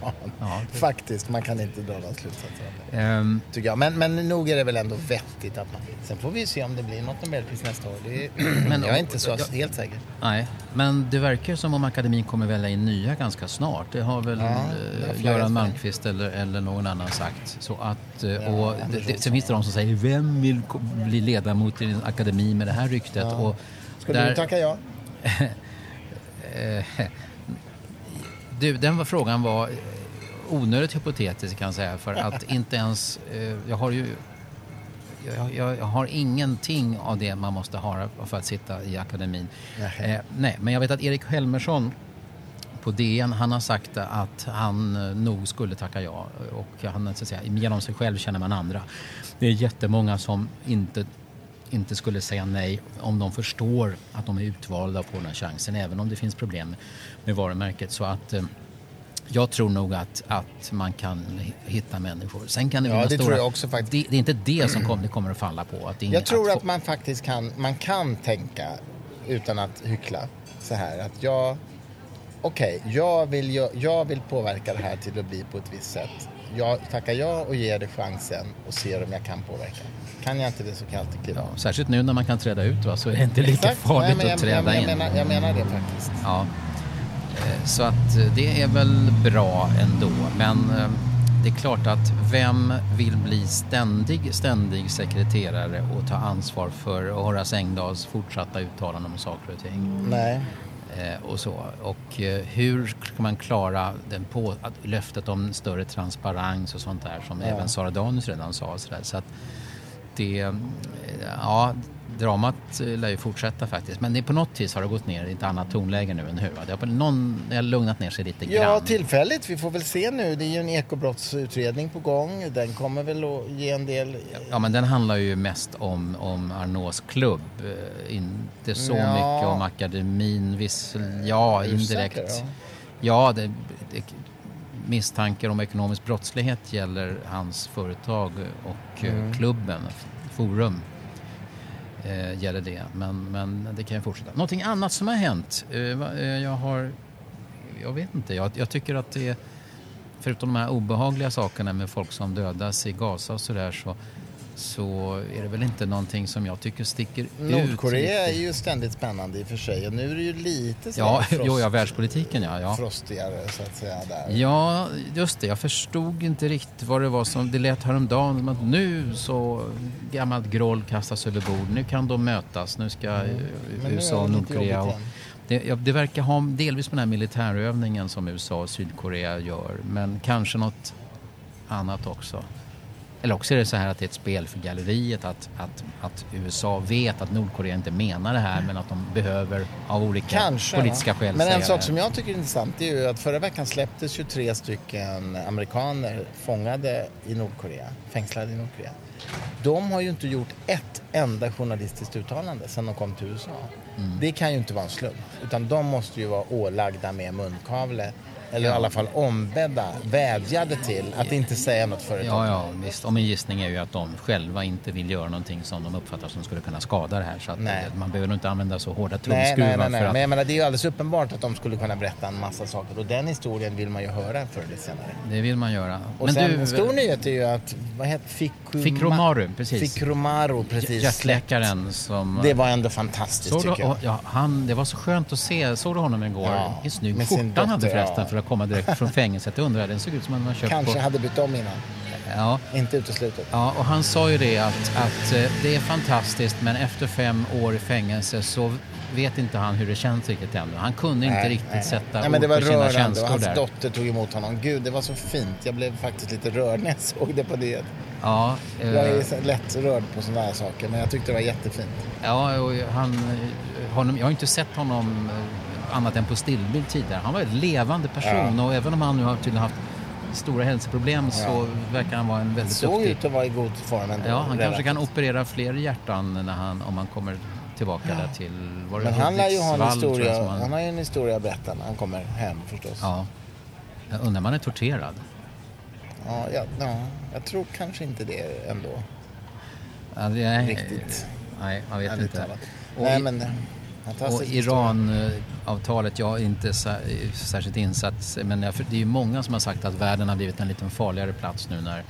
faktiskt. Man kan inte dra några slutsatser. Tycker jag. Men nog är det väl ändå vettigt att man... Sen får vi se om det blir något Nobelpris nästa år. Det är... men jag är inte så helt säker. Nej, men det verkar som om Akademin kommer välja in nya ganska snart. Det har väl Göran Malmqvist eller någon annan sagt. Så att... Och sen finns det de som säger, vem vill bli ledamot i en akademi med det här ryktet? Ja. Och skulle du tacka ja? Den frågan var onödigt hypotetisk, kan jag säga, för att inte ens jag har ingenting av det man måste ha för att sitta i akademin. Nej, men jag vet att Erik Helmersson på DN, han har sagt att han nog skulle tacka ja, och han, så att säga, genom sig själv känner man andra. Det är jättemånga som inte skulle säga nej om de förstår att de är utvalda på den här chansen, även om det finns problem med varumärket. Så att jag tror nog att man kan hitta människor. Sen kan det vara det stora, tror jag också faktiskt. Det är inte det som kommer att falla på. Jag tror att man faktiskt kan tänka utan att hyckla så här, att jag vill påverka det här till att bli på ett visst sätt. Jag tackar ja och ger det chansen och ser om jag kan påverka. Kan jag inte det, så kan jag inte kliva. Ja, särskilt nu när man kan träda ut, va, så är det inte lika farligt att träda in. Jag menar det faktiskt. Ja. Så att det är väl bra ändå. Men det är klart att vem vill bli ständig sekreterare och ta ansvar för Horace Engdahls fortsatta uttalanden om saker och ting? Nej. Och så. Och hur ska man klara löftet om större transparens och sånt där, som även Sara Danius redan sa. Så att det, ja, dramat lär ju fortsätta faktiskt. Men det på något vis har det gått ner i ett annat tonläge nu än hur. Det har lugnat ner sig lite grann. Ja, tillfälligt. Vi får väl se nu. Det är ju en ekobrottsutredning på gång. Den kommer väl att ge en del... Ja, men den handlar ju mest om Arnauds klubb. Inte så mycket om akademin. Ja, indirekt. Säker, ja, det misstankar om ekonomisk brottslighet gäller hans företag och klubben, Forum. Gäller det, men det kan ju fortsätta. Någonting annat som har hänt, jag tycker att det, förutom de här obehagliga sakerna med folk som dödas i Gaza och sådär, så är det väl inte någonting som jag tycker sticker ut. Nordkorea är ju ständigt spännande i och för sig, och nu är det ju lite så världspolitiken frostigare så att säga där. Ja, just det, jag förstod inte riktigt vad det var som det lät häromdagen som att nu så gammalt grål kastas över bord, nu kan de mötas, nu ska USA och Nordkorea och det verkar ha delvis med den här militärövningen som USA och Sydkorea gör, men kanske något annat också. Eller också är det så här att det är ett spel för galleriet, att USA vet att Nordkorea inte menar det här, men att de behöver av olika politiska skäl. Men en sak som jag tycker är intressant är ju att förra veckan släpptes 23 stycken amerikaner fångade i Nordkorea, fängslade i Nordkorea. De har ju inte gjort ett enda journalistiskt uttalande sedan de kom till USA. Mm. Det kan ju inte vara en slump, utan de måste ju vara ålagda med munkavle. Eller i alla fall ombedda, vädjade till att inte säga något företag. Ja, visst. Och min gissning är ju att de själva inte vill göra någonting som de uppfattar som skulle kunna skada det här. Så att man behöver nog inte använda så hårda tumskruvar. Nej. För att... Men jag menar, det är ju alldeles uppenbart att de skulle kunna berätta en massa saker. Och den historien vill man ju höra förr eller senare. Det vill man göra. Och men sen, en stor nyhet är ju att, vad heter Fikromaru, precis. Fikromaru, precis. Jazzläkaren som... Det var ändå fantastiskt, tycker jag. Det var så skönt att se. Såg du honom igår? Ja, i snygg skjortan hade förresten för att komma direkt från fängelset. Jag undrar, den såg ut som man köpt kanske på... hade bytt om innan. Ja. Inte uteslutet. Ja, och han sa ju det att det är fantastiskt, men efter 5 år i fängelse så vet inte han hur det känns riktigt ännu. Han kunde inte riktigt sätta ord på sina känslor och hans där. Dotter tog emot honom. Gud, det var så fint. Jag blev faktiskt lite rörd när jag såg det på det. Ja, jag är lätt rörd på sådana här saker, men jag tyckte det var jättefint. Ja, och jag har inte sett honom annat än på stillbild tidigare. Han var en levande person och även om han nu har tydligen haft stora hälsoproblem så verkar han vara en väldigt duktig. Han såg ut att vara i god form ändå. Ja, han kanske kan operera fler hjärtan om han kommer tillbaka där till... Men han lär ju ha en historia, han har ju en historia att berätta när han kommer hem förstås. Ja, jag undrar man är torterad. Ja, jag tror kanske inte det ändå. Ja, det är, riktigt. Nej, jag vet inte. Nej, men... Och Iran-avtalet, jag är inte särskilt insatt, men det är ju många som har sagt att världen har blivit en liten farligare plats nu när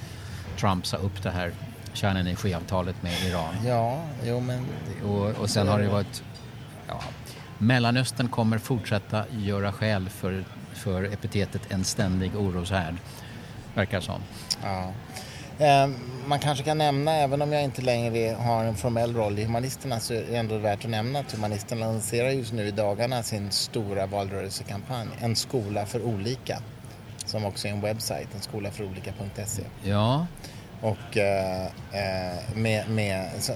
Trump sa upp det här kärnenergiavtalet med Iran. Ja, jo men... Och sen har det varit... Ja, Mellanöstern kommer fortsätta göra skäl för epitetet en ständig oroshärd, verkar som. Ja. Man kanske kan nämna, även om jag inte längre har en formell roll i Humanisterna, så är det ändå värt att nämna att Humanisterna lanserar just nu i dagarna sin stora valrörelsekampanj, En skola för olika, som också är en webbsajt, enskolaforolika.se. Ja. Och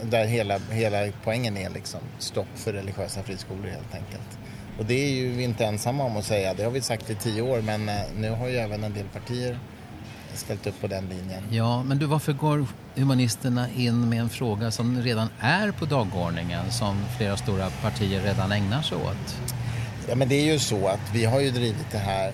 där hela poängen är liksom stopp för religiösa friskolor helt enkelt. Och det är ju vi inte ensamma om att säga, det har vi sagt i 10 år, men nu har ju även en del partier ställt upp på den linjen. Ja, men du, varför går Humanisterna in med en fråga som redan är på dagordningen som flera stora partier redan ägnar sig åt? Ja, men det är ju så att vi har ju drivit det här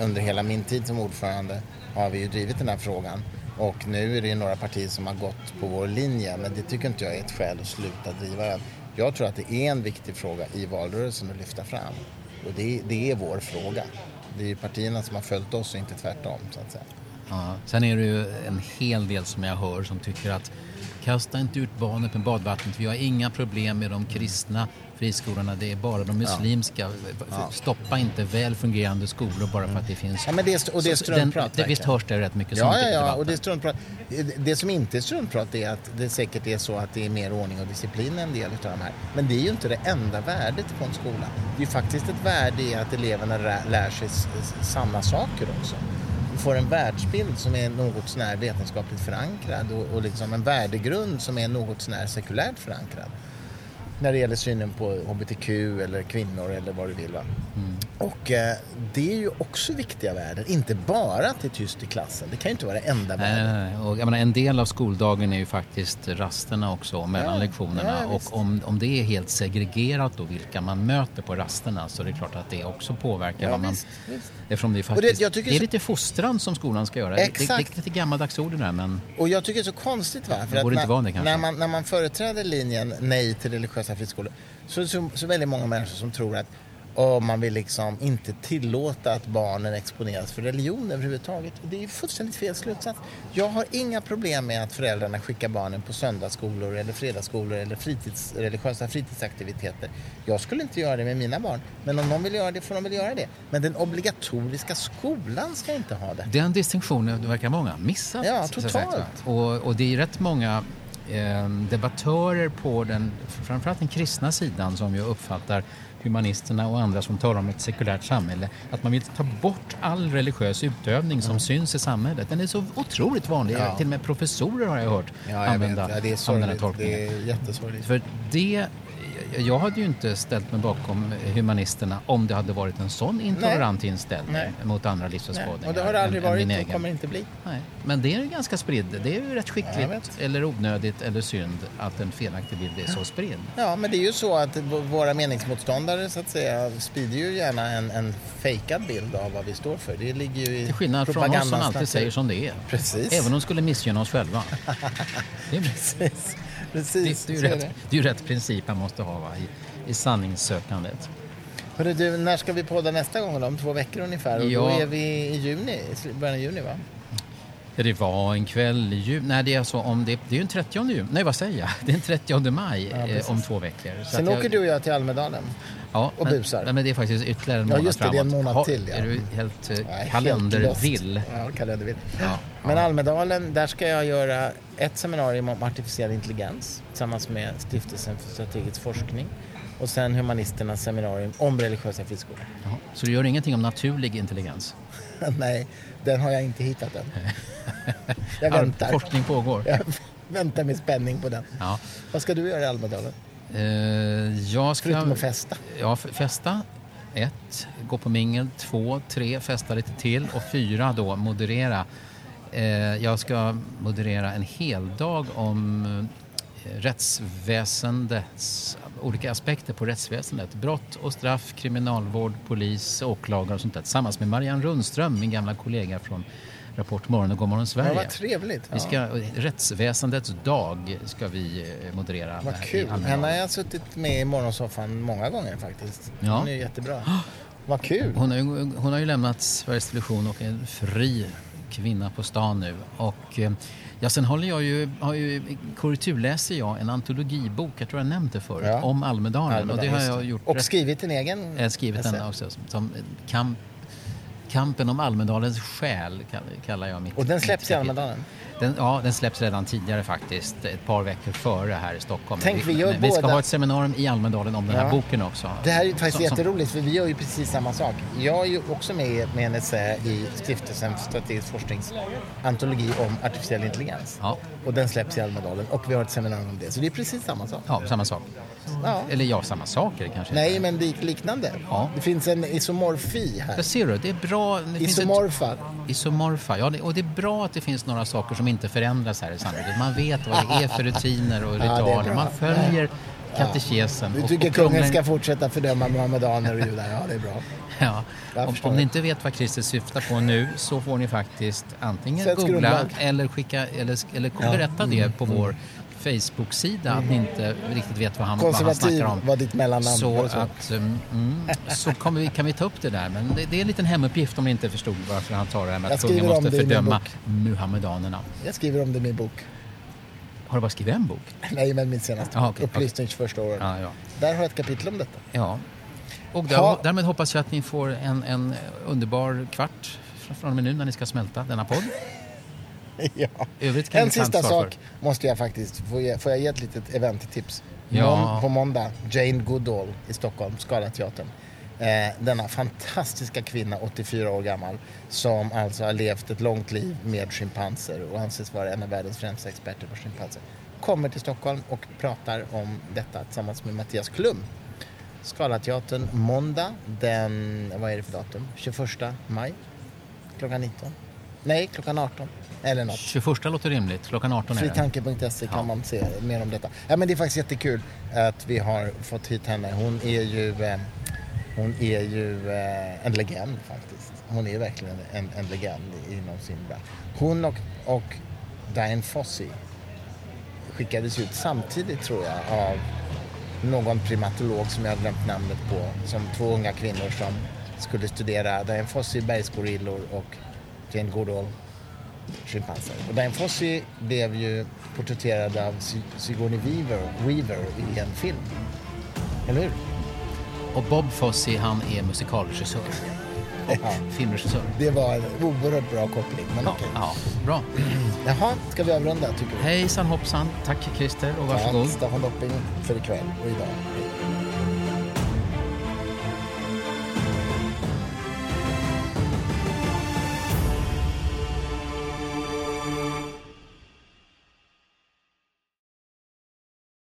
under hela min tid som ordförande har vi ju drivit den här frågan och nu är det ju några partier som har gått på vår linje, men det tycker inte jag är ett skäl att sluta driva den. Jag tror att det är en viktig fråga i valrörelsen att lyfta fram och det är vår fråga. Det är ju partierna som har följt oss och inte tvärtom så att säga. Ja. Sen är det ju en hel del som jag hör som tycker att kasta inte ut barnet med badvattnet. Vi har inga problem med de kristna friskolorna. Det är bara de muslimska. Ja. Stoppa inte väl fungerande skolor bara för att det finns... Ja, men det är struntprat. Visst hörs det rätt mycket. Ja, och det är struntprat. Det som inte är struntprat är att det säkert är så att det är mer ordning och disciplin än del av de här. Men det är ju inte det enda värdet på en skola. Det är ju faktiskt ett värde i att eleverna lär sig samma saker också. får en världsbild som är något sånär vetenskapligt förankrad och liksom en värdegrund som är något sånär sekulärt förankrad. När det gäller synen på hbtq eller kvinnor eller vad du vill. Va? Mm. Och det är ju också viktiga värden. Inte bara till tyst i klassen. Det kan ju inte vara det enda värden. Och jag menar, en del av skoldagen är ju faktiskt rasterna också. Mellan lektionerna. Ja, och om det är helt segregerat då, vilka man möter på rasterna. Så det är klart att det också påverkar. Ja, vad man, visst. Eftersom det faktiskt, det, jag tycker det är så, lite fostran som skolan ska göra. Exakt. Det är lite gammaldags ord där. Men, och jag tycker det är så konstigt. Va? För att när man företräder linjen nej till religiösa friskolor, så väldigt många människor som tror att man vill liksom inte tillåta att barnen exponeras för religion överhuvudtaget. Och det är ju fullständigt fel slutsats. Jag har inga problem med att föräldrarna skickar barnen på söndagsskolor eller fredagsskolor eller religiösa fritidsaktiviteter. Jag skulle inte göra det med mina barn. Men om de vill göra det får de väl göra det. Men den obligatoriska skolan ska inte ha det. Den distinktionen verkar många missat. Ja, totalt. Och det är rätt många debattörer på den, framförallt den kristna sidan, som jag uppfattar humanisterna och andra som talar om ett sekulärt samhälle, att man vill ta bort all religiös utövning som syns i samhället. Den är så otroligt vanlig. Ja. Till och med professorer har jag hört använda tolkningen. Det är jättesorgligt. För det, jag hade ju inte ställt mig bakom humanisterna om det hade varit en sån intolerant inställning mot andra livsåskådningar. Och det har det aldrig varit och kommer inte bli. Nej. Men det är ju ganska spridd. Det är ju rätt skickligt eller onödigt eller synd att en felaktig bild är så spridd. Ja, men det är ju så att våra meningsmotståndare så att säga sprider ju gärna en fejkad bild av vad vi står för. Det ligger ju i till skillnad från oss som alltid säger som det är. Precis. Även om de skulle missgynna oss själva. Det är precis. Precis, det är ju rätt princip man måste ha, va, i sanningssökandet. Hörru du, när ska vi podda nästa gång? Om 2 veckor ungefär. Och då är vi i juni, början av juni, va? Det var en kväll i juni. Nej, det är alltså om det är ju en 30 juni. Nej, vad säger jag? Det är en 30 maj om 2 veckor. Så sen åker du och jag till Almedalen. Ja, och busar. Nej, men det är faktiskt ytterligare en månad framåt. Ja, just det, det är en månad till. Ja. Är du helt kalendervill? Ja, kalendervill. Ja. Men Almedalen, där ska jag göra ett seminarium om artificiell intelligens tillsammans med Stiftelsen för strategisk forskning. Och sen humanisternas seminarium om religiösa friskolor. Jaha. Så du gör ingenting om naturlig intelligens? Nej, den har jag inte hittat än. Jag väntar. Forskning pågår. Jag väntar med spänning på den. Ja. Vad ska du göra i Almedalen? Jag ska... Förutom att festa. Ja, festa. 1. Gå på mingel. 2. 3. Festa lite till. Och 4. Då moderera. Jag ska moderera en hel dag om rättsväsendets olika aspekter på rättsväsendet. Brott och straff, kriminalvård, polis, åklagare och sånt där. Tillsammans med Marianne Rundström, min gamla kollega från Rapport morgon och god morgon Sverige. Ja, vad trevligt. Ja. Vi ska, rättsväsendets dag ska vi moderera. Vad kul. Henne har jag suttit med i morgonsoffan många gånger faktiskt. Ja. Hon är jättebra. Vad kul. Hon har ju lämnat Sveriges Television och är en fri kvinna på stan nu. Och sen korrekturläser jag en antologibok, jag tror jag nämnde det förut, om Almedalen. Och det har jag gjort. Och skrivit en egen? Jag har skrivit den också. Som Kampen om Almedalens själ kallar jag mitt. Och den släpps i Almedalen? Den släpps redan tidigare faktiskt, ett par veckor före här i Stockholm. Tänk, vi ska ha ett seminarium i Almedalen om den här boken också. Det här är faktiskt jätteroligt, för vi gör ju precis samma sak. Jag är ju också med en essä i Stiftelsen för strategisk forskningsantologi om artificiell intelligens. Ja. Och den släpps i Almedalen och vi har ett seminarium om det. Så det är precis samma sak. Ja, samma sak. Ja. Eller samma saker kanske. Nej, men liknande. Ja. Det finns en isomorfi här. Vad ser du? Det är bra. Det isomorfa. Isomorfa, ja. Och det är bra att det finns några saker som inte förändras här i samhället. Man vet vad det är för rutiner och ritualer. Ja, man följer katekesen. Du tycker kungen ska fortsätta fördöma muhammedaner och judar. Ja, det är bra. Ja. Om ni inte vet vad Kristus syftar på nu, så får ni faktiskt antingen googla eller skicka eller berätta det på vår Facebook-sida, att ni inte riktigt vet vad han snackar om. Var ditt mellannamn. Så kan vi ta upp det där. Men det är en liten hemuppgift om ni inte förstod varför han tar det här med att kungen måste fördöma muhammedanerna. Jag skriver om det i min bok. Har du bara skrivit en bok? Nej, men min senaste upplysnings första året. Ja, ja. Där har jag ett kapitel om detta. Ja. Och därmed hoppas jag att ni får en underbar kvart från och med nu när ni ska smälta denna podd. Ja. En sista sak måste jag faktiskt får jag ge ett litet eventtips. På måndag, Jane Goodall i Stockholm, Skalateatern. Denna fantastiska kvinna, 84 år gammal, som alltså har levt ett långt liv med schimpanser och anses vara en av världens främsta experter på schimpanser, kommer till Stockholm och pratar om detta tillsammans med Mattias Klum. Skalateatern måndag den, vad är det för datum? 21 maj klockan 19. Nej, klockan 18 eller något. 21 låter rimligt, klockan 18 är det. Fritanke.se kan man se mer om detta. Ja, men det är faktiskt jättekul att vi har fått hit henne. Hon är ju en legend faktiskt. Hon är verkligen en legend inom sin bransch. Hon och Diane Fossey skickades ut samtidigt, tror jag, av någon primatolog som jag har glömt namnet på, som två unga kvinnor som skulle studera Diane Fossey, bergsgorillor, och Jane Goodall, schimpanser. Och Diane Fossey blev ju porträtterad av Sigourney Weaver i en film. Eller hur? Och Bob Fosse, han är musikalregissör och filmregissör. Det var en oerhört bra koppling. Men ja, ja, bra. Jaha, ska vi avrunda, tycker du? Hejsan hoppsan, tack Christer och varsågod. Ja, Staffan Dopping för ikväll och idag.